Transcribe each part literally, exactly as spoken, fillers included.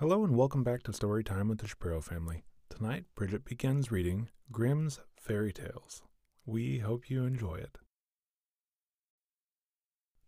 Hello and welcome back to Storytime with the Shapiro family. Tonight, Bridget begins reading Grimm's Fairy Tales. We hope you enjoy it.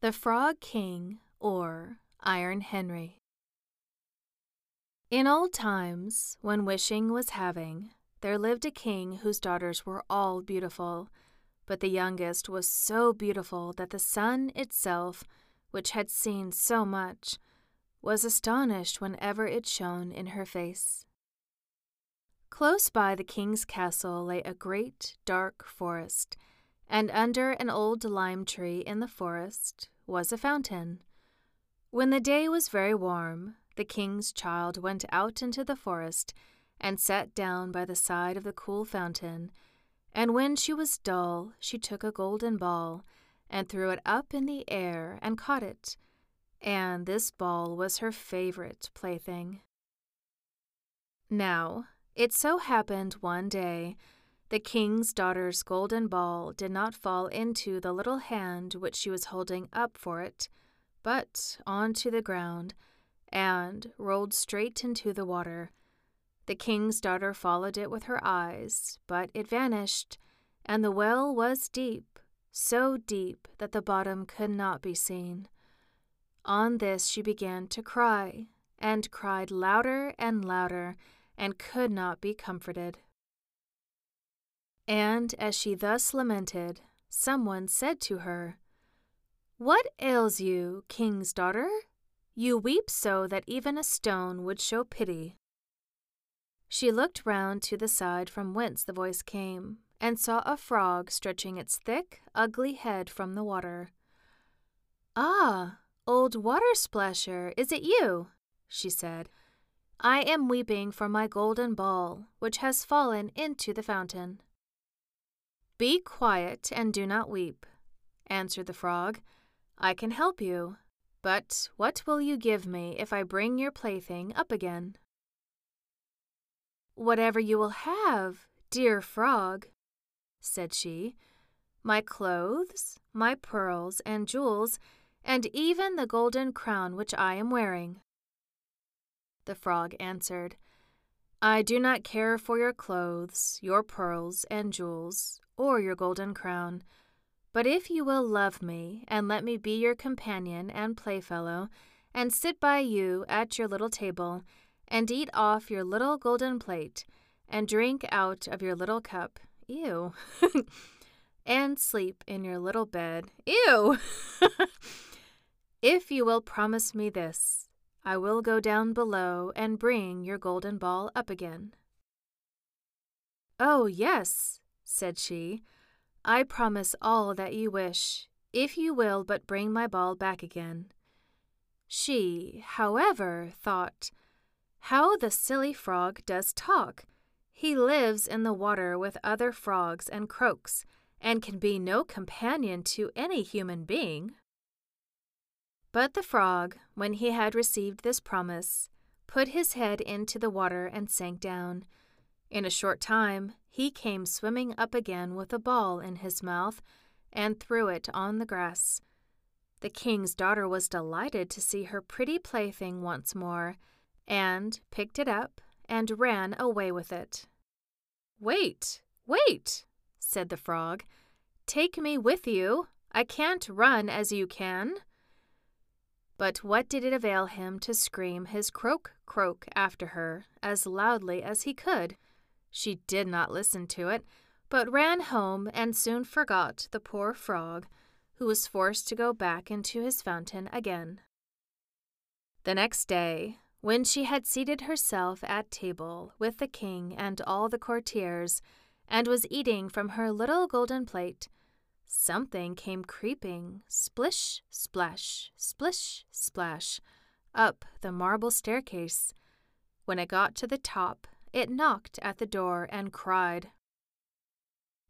The Frog King, or Iron Henry. In old times, when wishing was having, there lived a king whose daughters were all beautiful, but the youngest was so beautiful that the sun itself, which had seen so much, was astonished whenever it shone in her face. Close by the king's castle lay a great dark forest, and under an old lime tree in the forest was a fountain. When the day was very warm, the king's child went out into the forest and sat down by the side of the cool fountain, and when she was dull, she took a golden ball and threw it up in the air and caught it. And this ball was her favorite plaything. Now, it so happened one day, the king's daughter's golden ball did not fall into the little hand which she was holding up for it, but onto the ground, and rolled straight into the water. The king's daughter followed it with her eyes, but it vanished, and the well was deep, so deep that the bottom could not be seen. On this she began to cry, and cried louder and louder, and could not be comforted. And as she thus lamented, someone said to her, "What ails you, king's daughter? You weep so that even a stone would show pity." She looked round to the side from whence the voice came, and saw a frog stretching its thick, ugly head from the water. "Ah! Old Water Splasher, is it you?" she said. "I am weeping for my golden ball, which has fallen into the fountain." "Be quiet and do not weep," answered the frog. "I can help you, but what will you give me if I bring your plaything up again?" "Whatever you will have, dear frog," said she. "My clothes, my pearls and jewels, and even the golden crown which I am wearing." The frog answered, "I do not care for your clothes, your pearls and jewels, or your golden crown, but if you will love me and let me be your companion and playfellow, and sit by you at your little table, and eat off your little golden plate, and drink out of your little cup, ew, and sleep in your little bed, ew, if you will promise me this, I will go down below and bring your golden ball up again." "Oh, yes," said she, "I promise all that you wish, if you will but bring my ball back again." She, however, thought, "How the silly frog does talk! He lives in the water with other frogs and croaks, and can be no companion to any human being." But the frog, when he had received this promise, put his head into the water and sank down. In a short time, he came swimming up again with a ball in his mouth and threw it on the grass. The king's daughter was delighted to see her pretty plaything once more, and picked it up and ran away with it. "Wait, wait," said the frog. "Take me with you. I can't run as you can." But what did it avail him to scream his croak, croak after her as loudly as he could? She did not listen to it, but ran home and soon forgot the poor frog, who was forced to go back into his fountain again. The next day, when she had seated herself at table with the king and all the courtiers, and was eating from her little golden plate, something came creeping, splish, splash, splish, splash, up the marble staircase. When it got to the top, it knocked at the door and cried,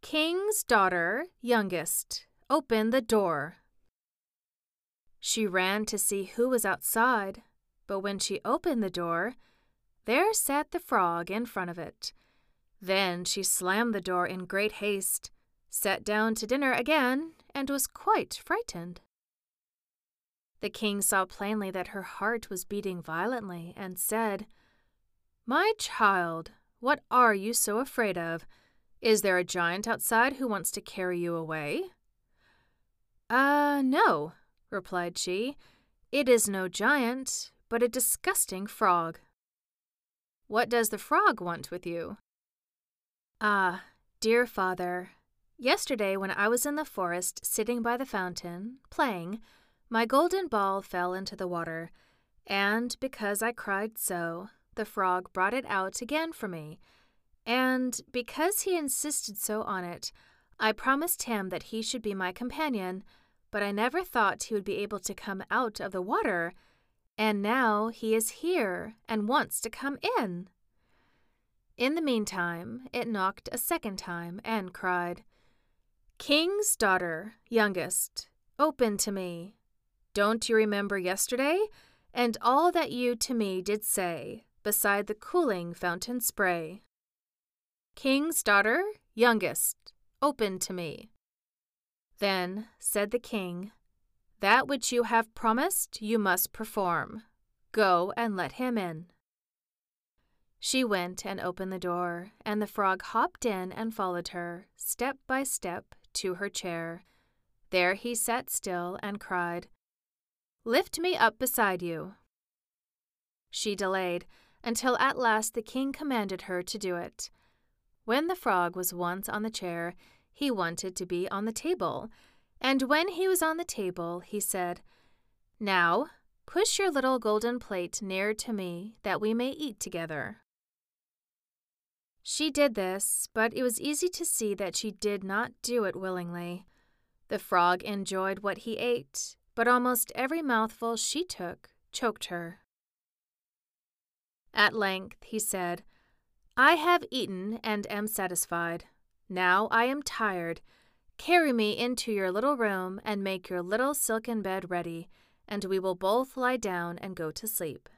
"King's daughter, youngest, open the door." She ran to see who was outside, but when she opened the door, there sat the frog in front of it. Then she slammed the door in great haste, sat down to dinner again, and was quite frightened. The king saw plainly that her heart was beating violently and said, "My child, what are you so afraid of? Is there a giant outside who wants to carry you away?" "Uh, no," replied she. "It is no giant, but a disgusting frog." "What does the frog want with you?" "Ah, dear father, yesterday when I was in the forest sitting by the fountain, playing, my golden ball fell into the water, and because I cried so, the frog brought it out again for me, and because he insisted so on it, I promised him that he should be my companion, but I never thought he would be able to come out of the water, and now he is here and wants to come in." In the meantime, it knocked a second time and cried, "King's daughter, youngest, open to me. Don't you remember yesterday, and all that you to me did say, beside the cooling fountain spray? King's daughter, youngest, open to me." Then said the king, "That which you have promised you must perform. Go and let him in." She went and opened the door, and the frog hopped in and followed her, step by step, to her chair. There he sat still and cried, "Lift me up beside you." She delayed, until at last the king commanded her to do it. When the frog was once on the chair, he wanted to be on the table, and when he was on the table, he said, "Now, push your little golden plate near to me that we may eat together." She did this, but it was easy to see that she did not do it willingly. The frog enjoyed what he ate, but almost every mouthful she took choked her. At length he said, "I have eaten and am satisfied. Now I am tired. Carry me into your little room and make your little silken bed ready, and we will both lie down and go to sleep."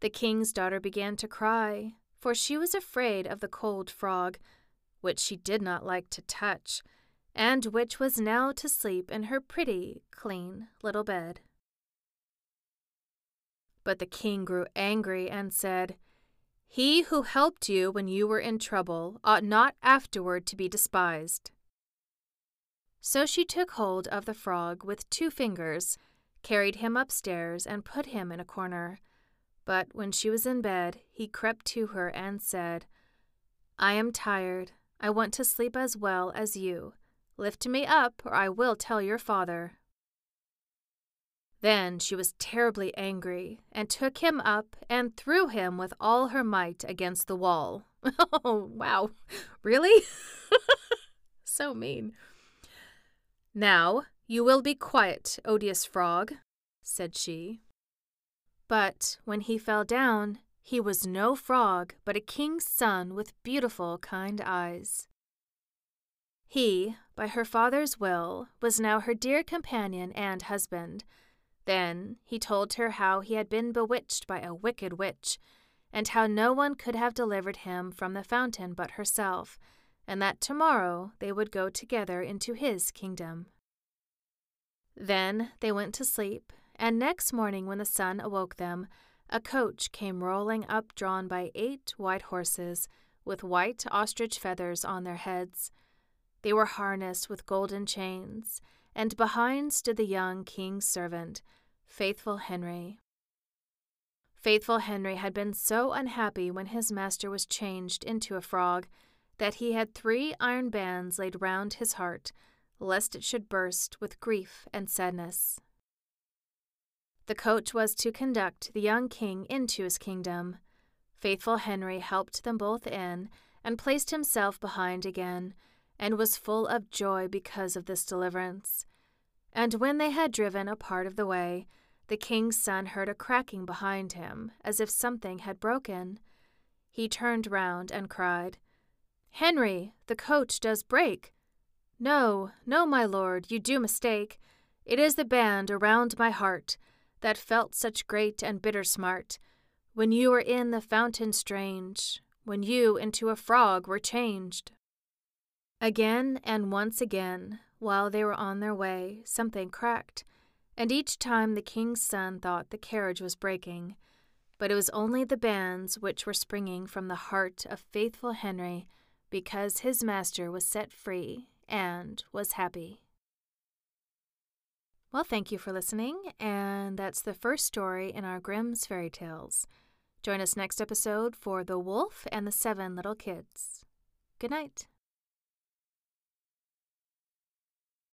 The king's daughter began to cry, for she was afraid of the cold frog, which she did not like to touch, and which was now to sleep in her pretty, clean little bed. But the king grew angry and said, "He who helped you when you were in trouble ought not afterward to be despised." So she took hold of the frog with two fingers, carried him upstairs, and put him in a corner. But when she was in bed, he crept to her and said, "I am tired. I want to sleep as well as you. Lift me up, or I will tell your father." Then she was terribly angry, and took him up and threw him with all her might against the wall. Oh, wow. Really? So mean. "Now you will be quiet, odious frog," said she. But when he fell down, he was no frog, but a king's son with beautiful, kind eyes. He, by her father's will, was now her dear companion and husband. Then he told her how he had been bewitched by a wicked witch, and how no one could have delivered him from the fountain but herself, and that tomorrow they would go together into his kingdom. Then they went to sleep, and next morning when the sun awoke them, a coach came rolling up drawn by eight white horses, with white ostrich feathers on their heads. They were harnessed with golden chains, and behind stood the young king's servant, Faithful Henry. Faithful Henry had been so unhappy when his master was changed into a frog that he had three iron bands laid round his heart, lest it should burst with grief and sadness. The coach was to conduct the young king into his kingdom. Faithful Henry helped them both in, and placed himself behind again, and was full of joy because of this deliverance. And when they had driven a part of the way, the king's son heard a cracking behind him, as if something had broken. He turned round and cried, "Henry, the coach does break." "No, no, my lord, you do mistake. It is the band around my heart, that felt such great and bitter smart, when you were in the fountain strange, when you into a frog were changed." Again and once again, While they were on their way, something cracked, and each time the king's son thought the carriage was breaking, but it was only the bands which were springing from the heart of Faithful Henry, because his master was set free and was happy. Well, thank you for listening, and that's the first story in our Grimm's Fairy Tales. Join us next episode for The Wolf and the Seven Little Kids. Good night.